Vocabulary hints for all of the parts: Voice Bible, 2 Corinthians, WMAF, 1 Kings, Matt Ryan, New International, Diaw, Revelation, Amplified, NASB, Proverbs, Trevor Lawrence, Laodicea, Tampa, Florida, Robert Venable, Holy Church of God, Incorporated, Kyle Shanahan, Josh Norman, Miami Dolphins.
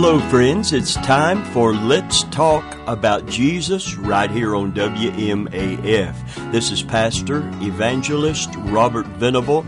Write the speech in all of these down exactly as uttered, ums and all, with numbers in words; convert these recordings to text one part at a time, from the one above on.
Hello, friends. It's time for Let's Talk About Jesus right here on W M A F. This is Pastor Evangelist Robert Venable,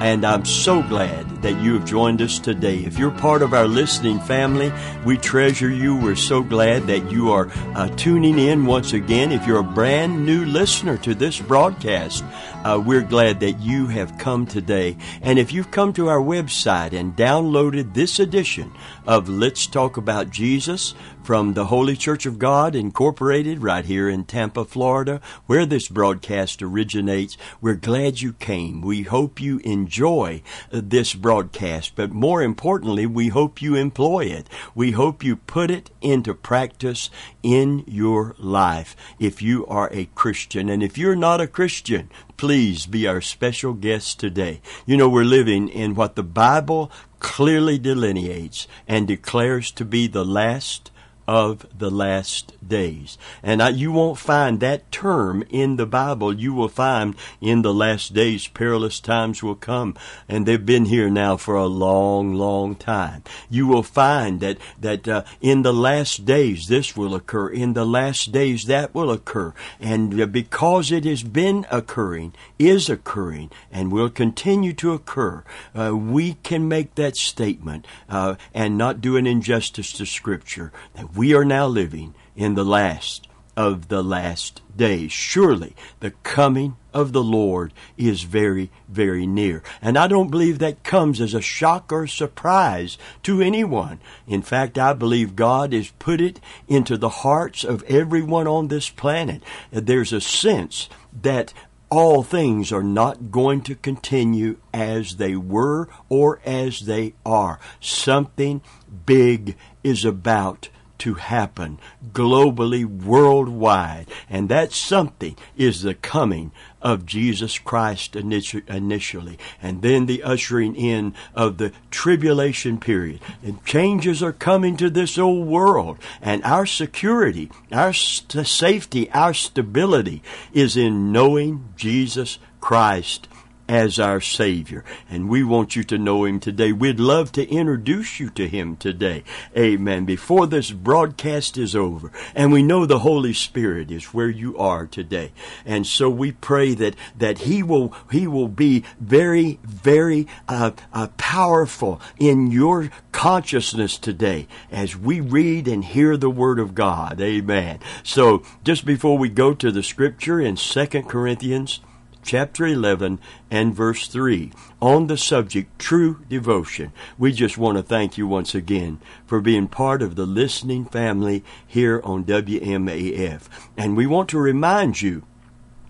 and I'm so glad that you have joined us today. If you're part of our listening family, we treasure you. We're so glad that you are uh, tuning in once again. If you're a brand new listener to this broadcast, uh, we're glad that you have come today. And if you've come to our website and downloaded this edition of Let's Talk About Jesus from the Holy Church of God, Incorporated, right here in Tampa, Florida, where this broadcast originates, we're glad you came. We hope you enjoyed Enjoy this broadcast, but more importantly, we hope you employ it. We hope you put it into practice in your life if you are a Christian. And if you're not a Christian, please be our special guest today. You know, we're living in what the Bible clearly delineates and declares to be the last of the last days. And I, you won't find that term in the Bible. You will find in the last days, perilous times will come. And they've been here now for a long, long time. You will find that, that uh, in the last days, this will occur. In the last days, that will occur. And because it has been occurring, is occurring, and will continue to occur, uh, we can make that statement uh, and not do an injustice to Scripture. That we are now living in the last of the last days. Surely the coming of the Lord is very, very near. And I don't believe that comes as a shock or surprise to anyone. In fact, I believe God has put it into the hearts of everyone on this planet. There's a sense that all things are not going to continue as they were or as they are. Something big is about to happen globally, worldwide. And that something is the coming of Jesus Christ initially, and then the ushering in of the tribulation period. And changes are coming to this old world, and our security, our st- safety, our stability is in knowing Jesus Christ as our Savior. And we want you to know Him today. We'd love to introduce you to Him today. Amen. Before this broadcast is over, and we know the Holy Spirit is where you are today. And so we pray that, that He will, He will be very, very uh, uh, powerful in your consciousness today as we read and hear the Word of God. Amen. So just before we go to the Scripture in Second Corinthians chapter eleven and verse three, on the subject, true devotion. We just want to thank you once again for being part of the listening family here on W M A F. And we want to remind you,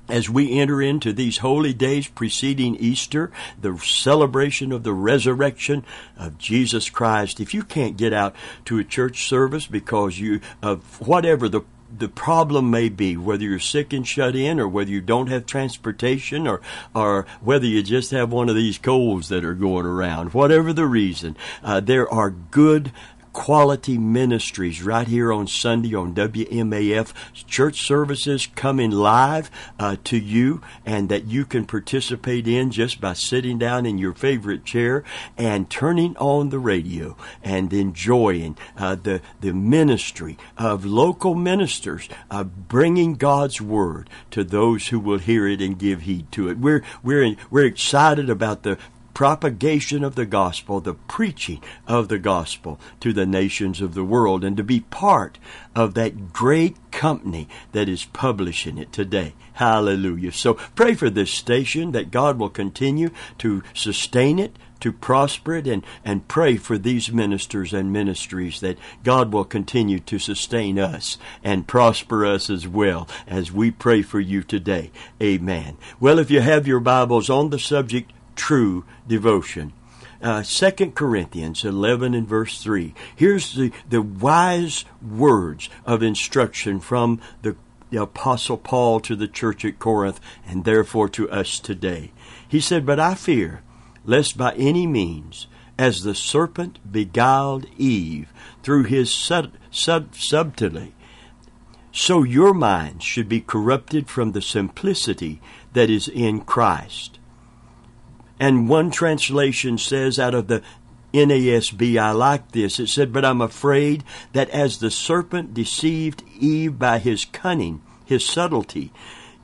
as we enter into these holy days preceding Easter, the celebration of the resurrection of Jesus Christ, if you can't get out to a church service because you, of whatever the The problem may be, whether you're sick and shut in, or whether you don't have transportation, or or whether you just have one of these colds that are going around. Whatever the reason, uh, there are good quality ministries right here on Sunday on W M A F. Church services coming live uh, to you, and that you can participate in just by sitting down in your favorite chair and turning on the radio and enjoying uh, the, the ministry of local ministers uh, bringing God's Word to those who will hear it and give heed to it. We're, we're, we're excited about the propagation of the gospel, the preaching of the gospel to the nations of the world, and to be part of that great company that is publishing it today. Hallelujah. So pray for this station that God will continue to sustain it, to prosper it, and, and pray for these ministers and ministries that God will continue to sustain us and prosper us as well as we pray for you today. Amen. Well, if you have your Bibles, on the subject, true devotion. Uh, Second Corinthians eleven and verse three. Here's the, the wise words of instruction from the, the Apostle Paul to the church at Corinth, and therefore to us today. He said, "But I fear, lest by any means, as the serpent beguiled Eve through his sub, sub, subtlety, so your minds should be corrupted from the simplicity that is in Christ." And one translation says, out of the N A S B, I like this. It said, "But I'm afraid that as the serpent deceived Eve by his cunning, his subtlety,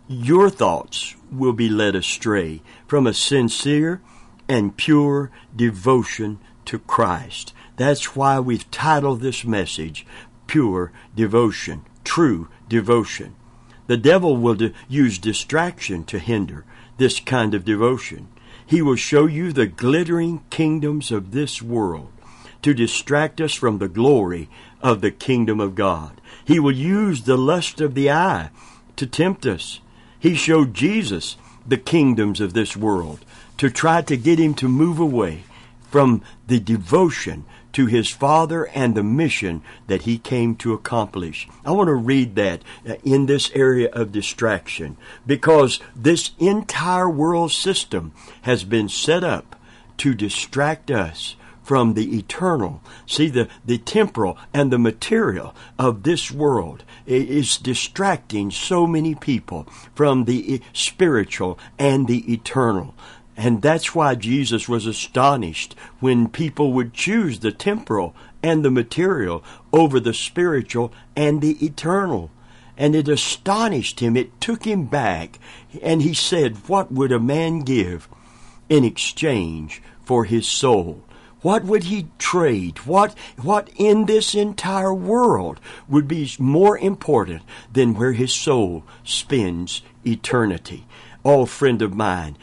your thoughts will be led astray from a sincere and pure devotion to Christ." That's why we've titled this message, Pure Devotion, True Devotion. The devil will de- use distraction to hinder this kind of devotion. He will show you the glittering kingdoms of this world to distract us from the glory of the kingdom of God. He will use the lust of the eye to tempt us. He showed Jesus the kingdoms of this world to try to get him to move away from the devotion to his Father and the mission that he came to accomplish. I want to read that in this area of distraction, because this entire world system has been set up to distract us from the eternal. See, the, the temporal and the material of this world is distracting so many people from the spiritual and the eternal. And that's why Jesus was astonished when people would choose the temporal and the material over the spiritual and the eternal. And it astonished him. It took him back. And he said, "What would a man give in exchange for his soul?" What would he trade? What what in this entire world would be more important than where his soul spends eternity? Oh, friend of mine,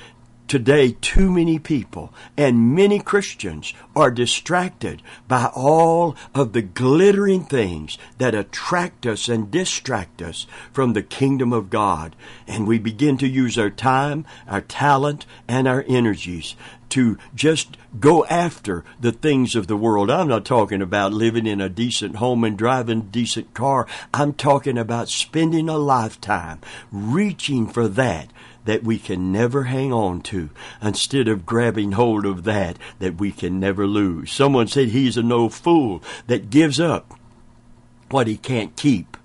today, too many people and many Christians are distracted by all of the glittering things that attract us and distract us from the kingdom of God. And we begin to use our time, our talent, and our energies to just go after the things of the world. I'm not talking about living in a decent home and driving a decent car. I'm talking about spending a lifetime reaching for that that we can never hang on to, instead of grabbing hold of that that we can never lose. Someone said he's an old fool that gives up what he can't keep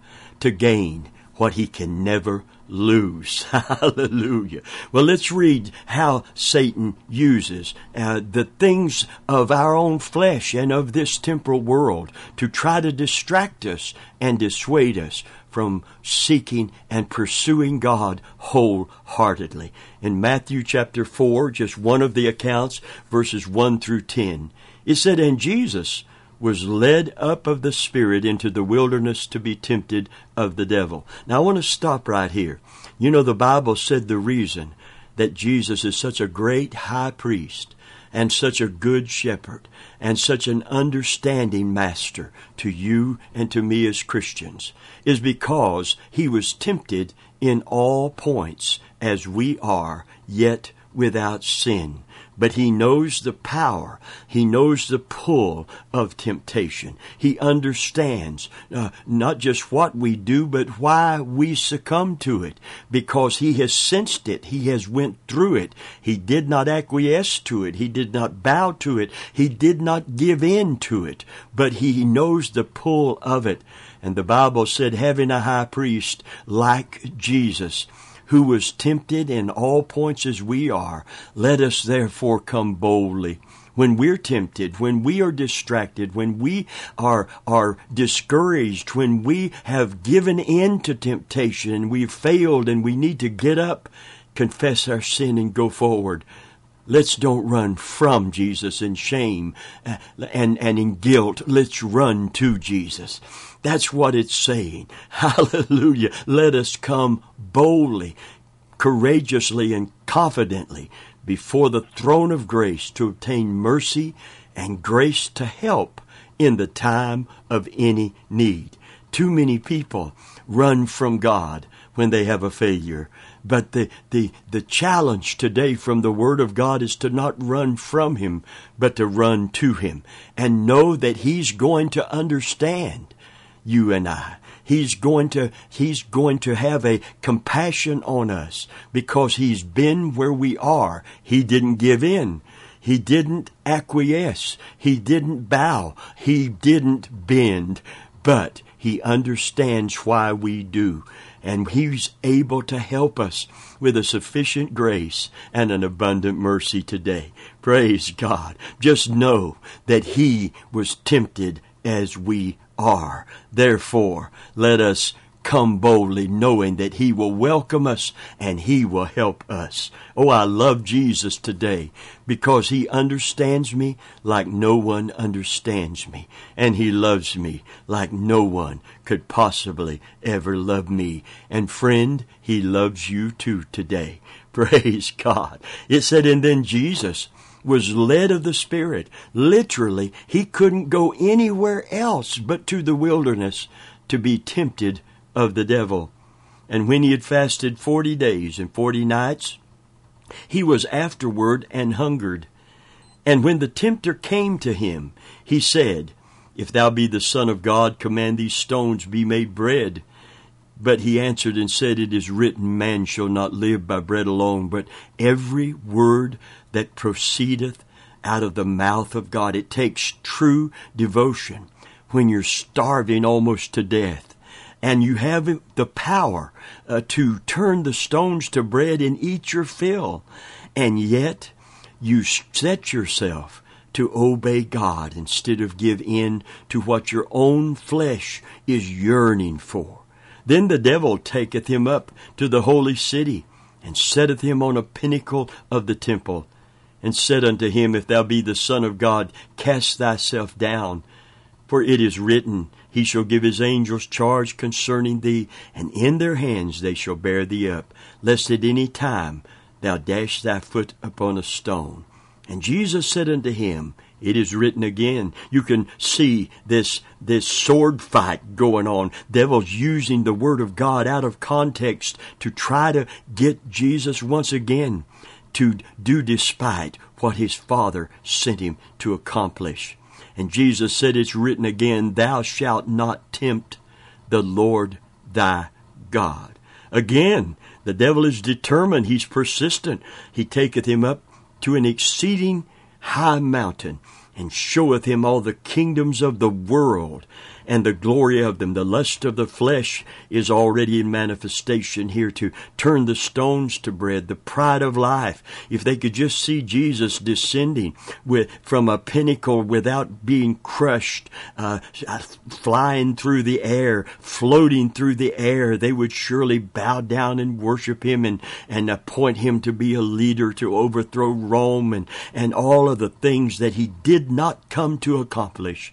to gain what he can never lose. Hallelujah. Well, let's read how Satan uses uh, the things of our own flesh and of this temporal world to try to distract us and dissuade us from seeking and pursuing God wholeheartedly. In Matthew chapter four, just one of the accounts, verses one through ten, it said, "And Jesus was led up of the Spirit into the wilderness to be tempted of the devil." Now, I want to stop right here. You know, the Bible said the reason that Jesus is such a great high priest and such a good shepherd and such an understanding master to you and to me as Christians is because he was tempted in all points as we are, yet without sin. But he knows the power. He knows the pull of temptation. He understands uh, not just what we do, but why we succumb to it, because he has sensed it. He has went through it. He did not acquiesce to it. He did not bow to it. He did not give in to it, but he knows the pull of it. And the Bible said, having a high priest like Jesus, who was tempted in all points as we are, let us therefore come boldly. When we're tempted, when we are distracted, when we are are discouraged, when we have given in to temptation and we've failed and we need to get up, confess our sin and go forward. Let's don't run from Jesus in shame and, and in guilt. Let's run to Jesus. That's what it's saying. Hallelujah. Let us come boldly, courageously, and confidently before the throne of grace to obtain mercy and grace to help in the time of any need. Too many people run from God when they have a failure. But the, the, the challenge today from the Word of God is to not run from Him, but to run to Him and know that He's going to understand you and I. He's going to, he's going to have a compassion on us because He's been where we are. He didn't give in. He didn't acquiesce. He didn't bow. He didn't bend. But He understands why we do. and He's able to help us with a sufficient grace and an abundant mercy today. Praise God. Just know that He was tempted as we are. Therefore, let us come boldly, knowing that He will welcome us and He will help us. Oh, I love Jesus today because He understands me like no one understands me. And He loves me like no one could possibly ever love me. And friend, He loves you too today. Praise God. It said, and then Jesus was led of the Spirit. Literally, He couldn't go anywhere else but to the wilderness to be tempted of the devil. And when He had fasted forty days and forty nights, He was afterward and hungered. And when the tempter came to Him, He said, If thou be the Son of God, command these stones be made bread. But He answered and said, It is written, Man shall not live by bread alone, but every word that proceedeth out of the mouth of God. It takes true devotion when you're starving almost to death, and you have the power uh, to turn the stones to bread and eat your fill. And yet you set yourself to obey God instead of give in to what your own flesh is yearning for. Then the devil taketh Him up to the holy city, and setteth Him on a pinnacle of the temple, and said unto Him, If thou be the Son of God, cast thyself down. For it is written, He shall give His angels charge concerning thee, and in their hands they shall bear thee up, lest at any time thou dash thy foot upon a stone. And Jesus said unto him, It is written again. You can see this, this sword fight going on. Devil's using the Word of God out of context to try to get Jesus once again to do despite what His Father sent Him to accomplish. And Jesus said, It's written again, Thou shalt not tempt the Lord thy God. Again, the devil is determined. He's persistent. He taketh Him up to an exceeding high mountain, and showeth Him all the kingdoms of the world, and the glory of them. The lust of the flesh is already in manifestation here to turn the stones to bread, the pride of life. If they could just see Jesus descending with, from a pinnacle without being crushed, uh, flying through the air, floating through the air, they would surely bow down and worship Him and, and appoint Him to be a leader to overthrow Rome and, and all of the things that He did not come to accomplish.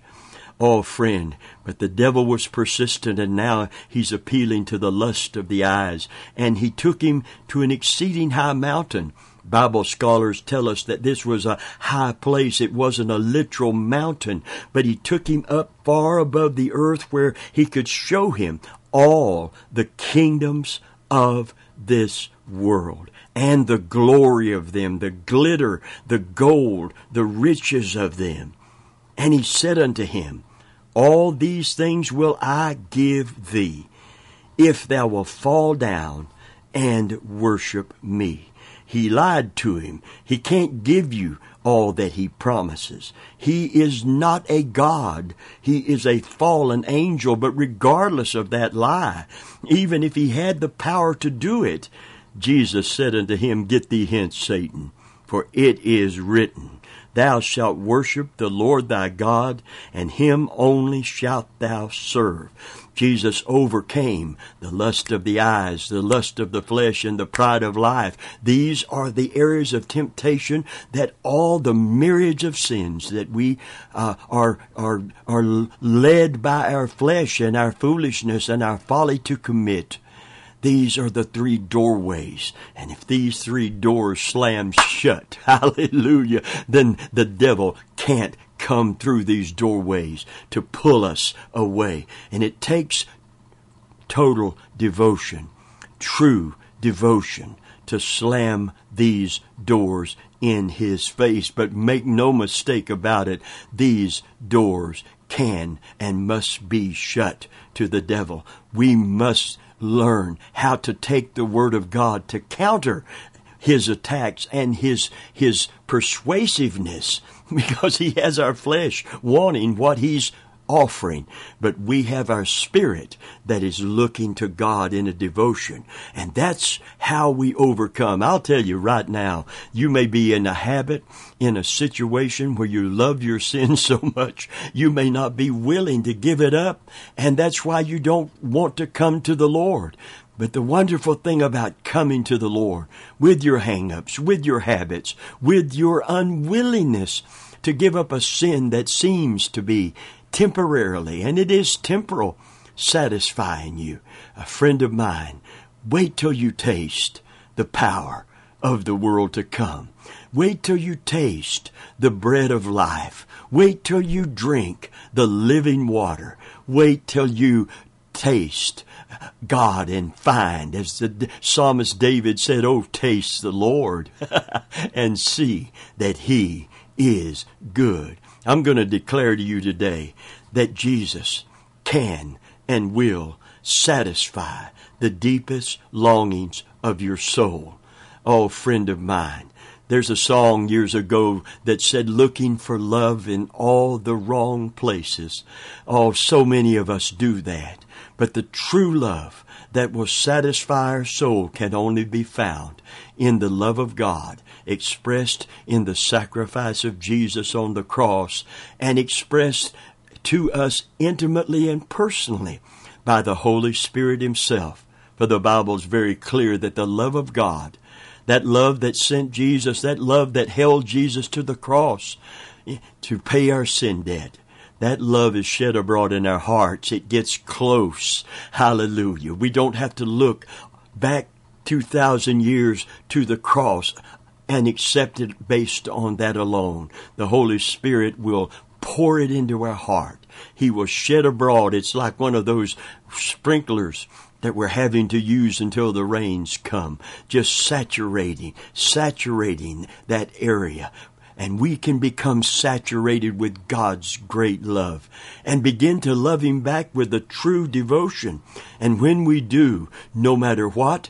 Oh, friend, but the devil was persistent, and now he's appealing to the lust of the eyes, and he took Him to an exceeding high mountain. Bible scholars tell us that this was a high place. It wasn't a literal mountain, but He took Him up far above the earth where He could show Him all the kingdoms of this world, and the glory of them, the glitter, the gold, the riches of them. And He said unto him, All these things will I give thee, if thou wilt fall down and worship me. He lied to him. He can't give you all that He promises. He is not a God. He is a fallen angel. But regardless of that lie, even if He had the power to do it, Jesus said unto him, Get thee hence, Satan, for it is written, Thou shalt worship the Lord thy God, and Him only shalt thou serve. Jesus overcame the lust of the eyes, the lust of the flesh, and the pride of life. These are the areas of temptation that all the myriads of sins that we uh, are, are, are led by our flesh and our foolishness and our folly to commit. These are the three doorways, and if these three doors slam shut, hallelujah, then the devil can't come through these doorways to pull us away. And it takes total devotion, true devotion, to slam these doors in his face. But make no mistake about it, these doors can and must be shut to the devil. We must learn how to take the Word of God to counter his attacks and his his persuasiveness, because he has our flesh wanting what he's offering, but we have our spirit that is looking to God in a devotion. And that's how we overcome. I'll tell you right now, you may be in a habit, in a situation where you love your sin so much, you may not be willing to give it up, and that's why you don't want to come to the Lord. But the wonderful thing about coming to the Lord with your hang-ups, with your habits, with your unwillingness to give up a sin that seems to be temporarily, and it is temporal, satisfying you. A friend of mine, wait till you taste the power of the world to come. Wait till you taste the bread of life. Wait till you drink the living water. Wait till you taste God and find, as the psalmist David said, oh, taste the Lord and see that He is good. I'm going to declare to you today that Jesus can and will satisfy the deepest longings of your soul. Oh, friend of mine, there's a song years ago that said, looking for love in all the wrong places. Oh, so many of us do that. But the true love that will satisfy our soul can only be found in the love of God, expressed in the sacrifice of Jesus on the cross, and expressed to us intimately and personally by the Holy Spirit Himself. For the Bible is very clear that the love of God, that love that sent Jesus, that love that held Jesus to the cross to pay our sin debt, that love is shed abroad in our hearts. It gets close. Hallelujah. We don't have to look back two thousand years to the cross and accept it based on that alone. The Holy Spirit will pour it into our heart. He will shed abroad. It's like one of those sprinklers that we're having to use until the rains come. Just saturating, saturating that area. And we can become saturated with God's great love and begin to love Him back with a true devotion. And when we do, no matter what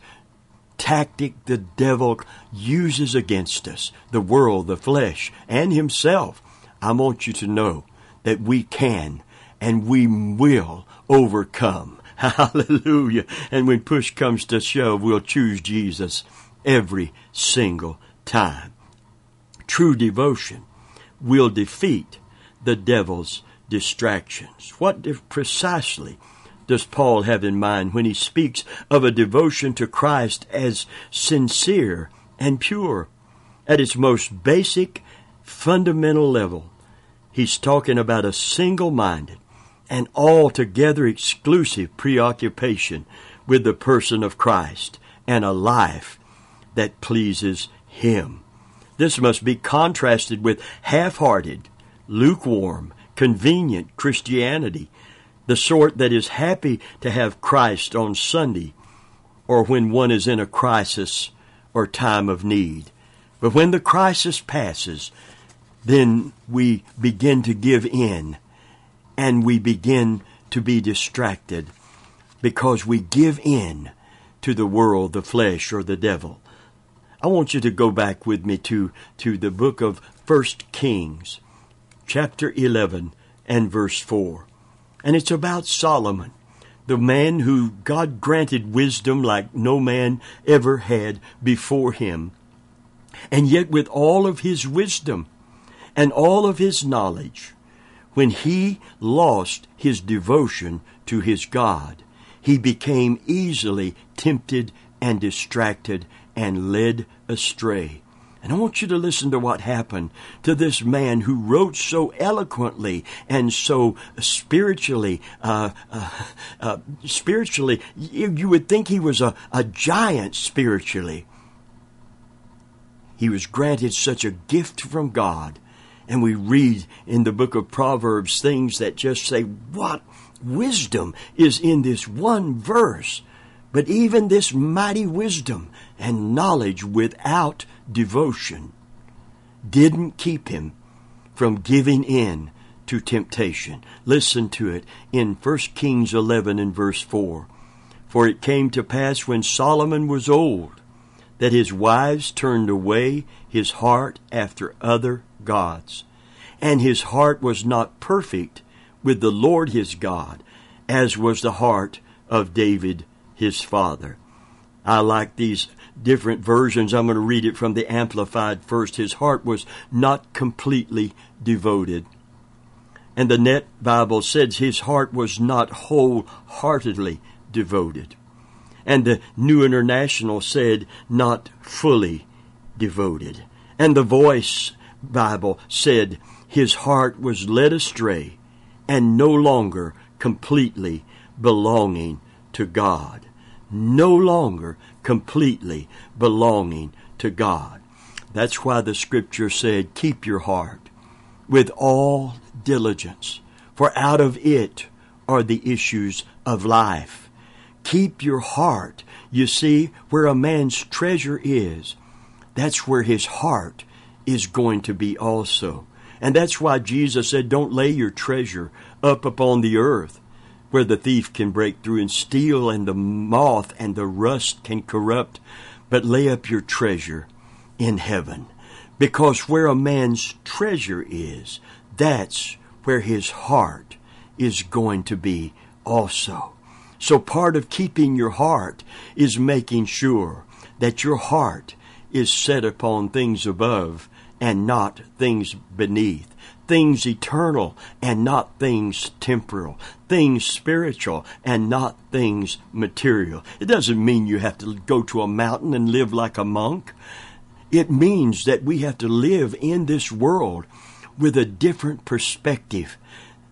tactic the devil uses against us, the world, the flesh, and himself, I want you to know that we can and we will overcome. Hallelujah. And when push comes to shove, we'll choose Jesus every single time. True devotion will defeat the devil's distractions. What precisely does Paul have in mind when he speaks of a devotion to Christ as sincere and pure? At its most basic, fundamental level, he's talking about a single-minded and altogether exclusive preoccupation with the person of Christ and a life that pleases Him. This must be contrasted with half-hearted, lukewarm, convenient Christianity, the sort that is happy to have Christ on Sunday or when one is in a crisis or time of need. But when the crisis passes, then we begin to give in and we begin to be distracted because we give in to the world, the flesh, or the devil. I want you to go back with me to, to the book of First Kings, chapter eleven, and verse four. And it's about Solomon, the man who God granted wisdom like no man ever had before him. And yet with all of his wisdom and all of his knowledge, when he lost his devotion to his God, he became easily tempted and distracted and led astray. And I want you to listen to what happened to this man who wrote so eloquently and so spiritually, uh, uh, uh, spiritually, you, you would think he was a, a giant spiritually. He was granted such a gift from God. And we read in the book of Proverbs things that just say, what wisdom is in this one verse? But even this mighty wisdom and knowledge without devotion didn't keep him from giving in to temptation. Listen to it in First Kings eleven and verse four. For it came to pass when Solomon was old that his wives turned away his heart after other gods, and his heart was not perfect with the Lord his God, as was the heart of David his father. I like these different versions. I'm going to read it from the Amplified first. His heart was not completely devoted. And the N E T Bible says his heart was not wholeheartedly devoted. And the New International said not fully devoted. And the Voice Bible said his heart was led astray and no longer completely belonging to God. No longer completely belonging to God. That's why the scripture said, keep your heart with all diligence, for out of it are the issues of life. Keep your heart. You see, where a man's treasure is, that's where his heart is going to be also. And that's why Jesus said, don't lay your treasure up upon the earth, where the thief can break through and steal, and the moth and the rust can corrupt, but lay up your treasure in heaven. Because where a man's treasure is, that's where his heart is going to be also. So part of keeping your heart is making sure that your heart is set upon things above and not things beneath. Things eternal and not things temporal. Things spiritual and not things material. It doesn't mean you have to go to a mountain and live like a monk. It means that we have to live in this world with a different perspective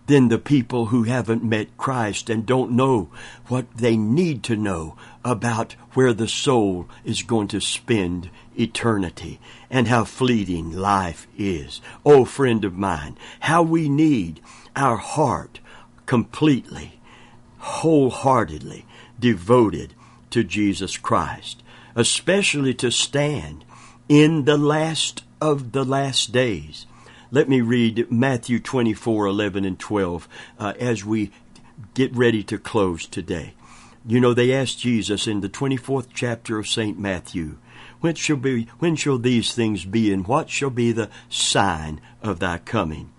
than the people who haven't met Christ and don't know what they need to know about where the soul is going to spend eternity and how fleeting life is. Oh, friend of mine, how we need our heart completely, wholeheartedly devoted to Jesus Christ, especially to stand in the last of the last days. Let me read Matthew twenty-four, eleven, and twelve uh, as we get ready to close today. You know, they asked Jesus in the twenty-fourth chapter of Saint Matthew, when shall, be, when shall these things be, and what shall be the sign of thy coming?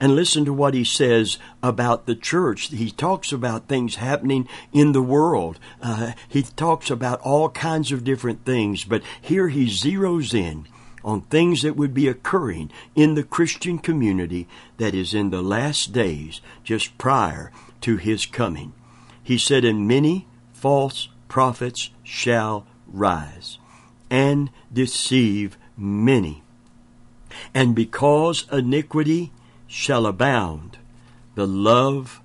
And listen to what he says about the church. He talks about things happening in the world. Uh, he talks about all kinds of different things, but here he zeroes in on things that would be occurring in the Christian community that is in the last days, just prior to his coming. He said, and many false prophets shall rise and deceive many. And because iniquity shall abound, the love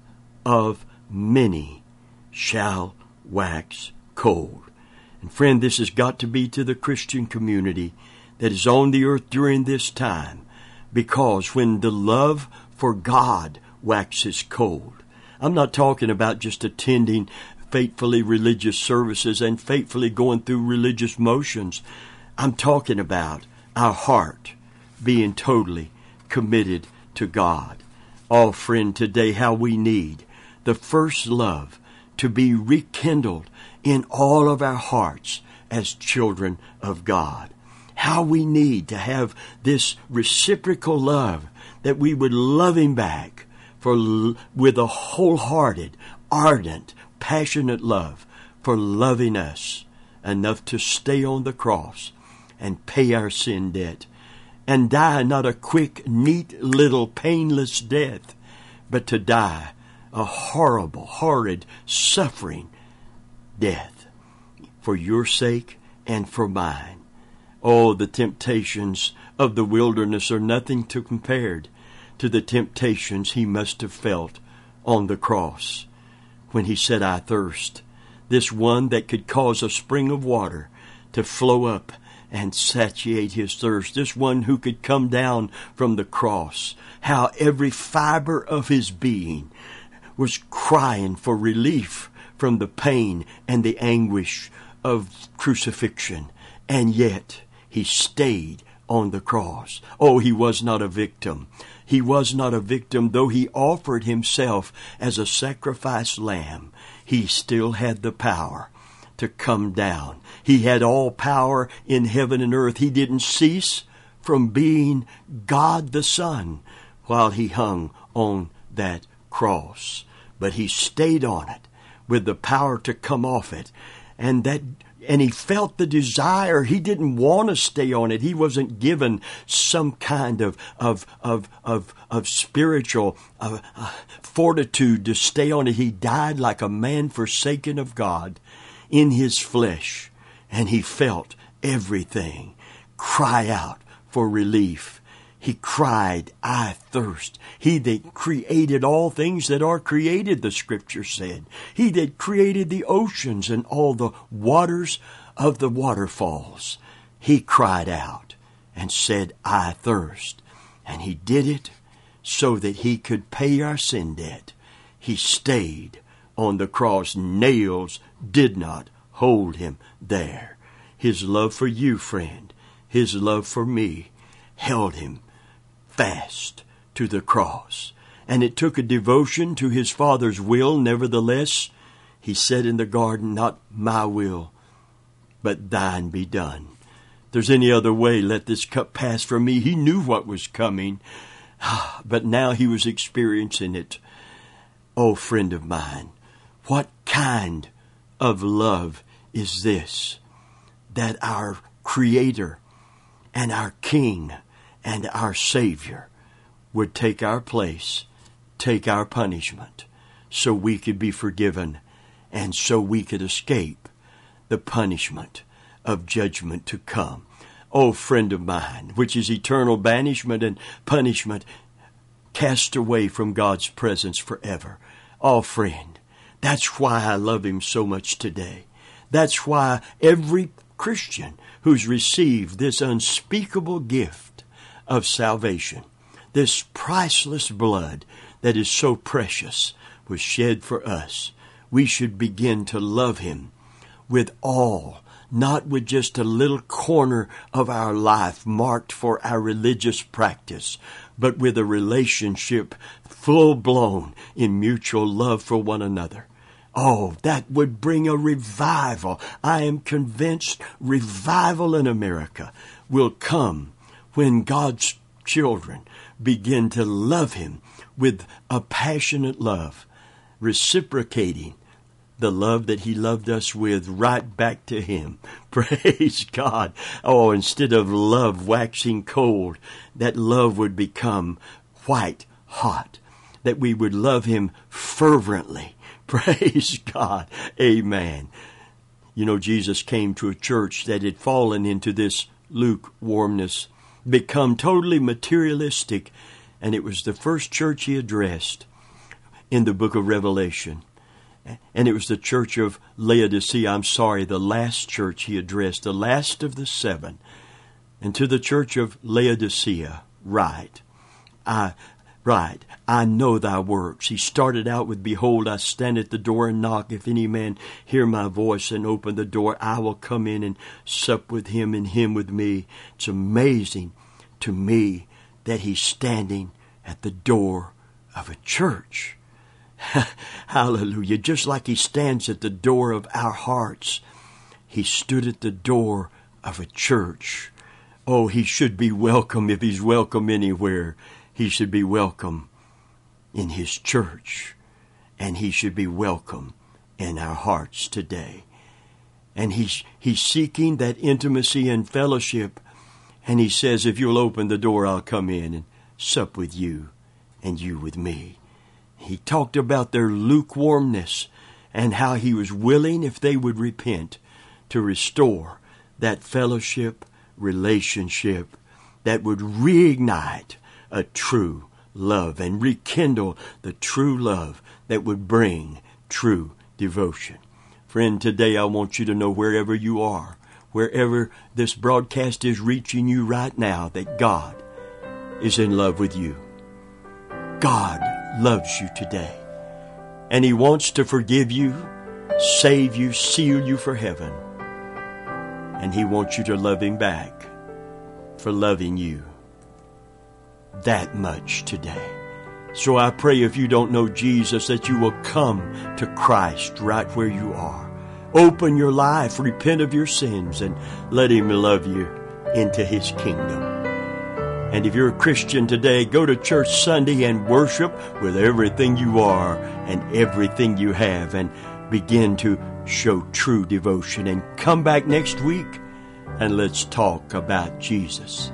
of many shall wax cold. And friend, this has got to be to the Christian community that is on the earth during this time, because when the love for God waxes cold, I'm not talking about just attending faithfully religious services and faithfully going through religious motions. I'm talking about our heart being totally committed to God. Oh, friend, today how we need the first love to be rekindled in all of our hearts as children of God. How we need to have this reciprocal love, that we would love him back for with a wholehearted, ardent, passionate love for loving us enough to stay on the cross and pay our sin debt and die not a quick, neat, little, painless death, but to die a horrible, horrid, suffering death for your sake and for mine. Oh, the temptations of the wilderness are nothing to compared to the temptations he must have felt on the cross when he said, I thirst. This one that could cause a spring of water to flow up and satiate his thirst. This one who could come down from the cross. How every fiber of his being was crying for relief from the pain and the anguish of crucifixion. And yet, he stayed on the cross. Oh, he was not a victim. He was not a victim, though he offered himself as a sacrifice lamb. He still had the power to come down. He had all power in heaven and earth. He didn't cease from being God the Son while he hung on that cross, but he stayed on it with the power to come off it. And that, and he felt the desire. He didn't want to stay on it. He wasn't given some kind of of of of, of spiritual uh, uh, fortitude to stay on it. He died like a man forsaken of God in his flesh, and he felt everything cry out for relief. He cried, I thirst. He that created all things that are created, the Scripture said. He that created the oceans and all the waters of the waterfalls. He cried out and said, I thirst. And he did it so that he could pay our sin debt. He stayed on the cross. Nails did not hold him there. His love for you, friend, his love for me, held him fast to the cross. And it took a devotion to his Father's will. Nevertheless, he said in the garden, not my will, but thine be done. If there's any other way, let this cup pass from me. He knew what was coming, but now he was experiencing it. Oh, friend of mine, what kind of love is this, that our Creator and our King and our Savior would take our place, take our punishment, so we could be forgiven and so we could escape the punishment of judgment to come. Oh, friend of mine, which is eternal banishment and punishment, cast away from God's presence forever. Oh, friend, that's why I love Him so much today. That's why every Christian who's received this unspeakable gift of salvation, this priceless blood that is so precious, was shed for us. We should begin to love Him with all, not with just a little corner of our life marked for our religious practice, but with a relationship full-blown in mutual love for one another. Oh, that would bring a revival. I am convinced revival in America will come when God's children begin to love Him with a passionate love, reciprocating the love that He loved us with right back to Him. Praise God. Oh, instead of love waxing cold, that love would become white hot, that we would love Him fervently. Praise God. Amen. You know, Jesus came to a church that had fallen into this lukewarmness, become totally materialistic, and it was the first church He addressed in the book of Revelation. And it was the church of Laodicea, I'm sorry, the last church He addressed, the last of the seven. And to the church of Laodicea, write, I Right, I know thy works. He started out with, behold, I stand at the door and knock. If any man hear my voice and open the door, I will come in and sup with him and him with me. It's amazing to me that He's standing at the door of a church. Hallelujah. Just like He stands at the door of our hearts, He stood at the door of a church. Oh, He should be welcome if He's welcome anywhere. He should be welcome in His church, and He should be welcome in our hearts today. And he's, he's seeking that intimacy and fellowship, and He says, if you'll open the door, I'll come in and sup with you and you with me. He talked about their lukewarmness and how He was willing, if they would repent, to restore that fellowship, relationship that would reignite a true love and rekindle the true love that would bring true devotion. Friend, today I want you to know, wherever you are, wherever this broadcast is reaching you right now, that God is in love with you. God loves you today, and He wants to forgive you, save you, seal you for heaven. And He wants you to love Him back for loving you that much today. So I pray, if you don't know Jesus, that you will come to Christ right where you are. Open your life, repent of your sins, and let Him love you into His kingdom. And if you're a Christian today, go to church Sunday and worship with everything you are and everything you have, and begin to show true devotion. And come back next week and let's talk about Jesus.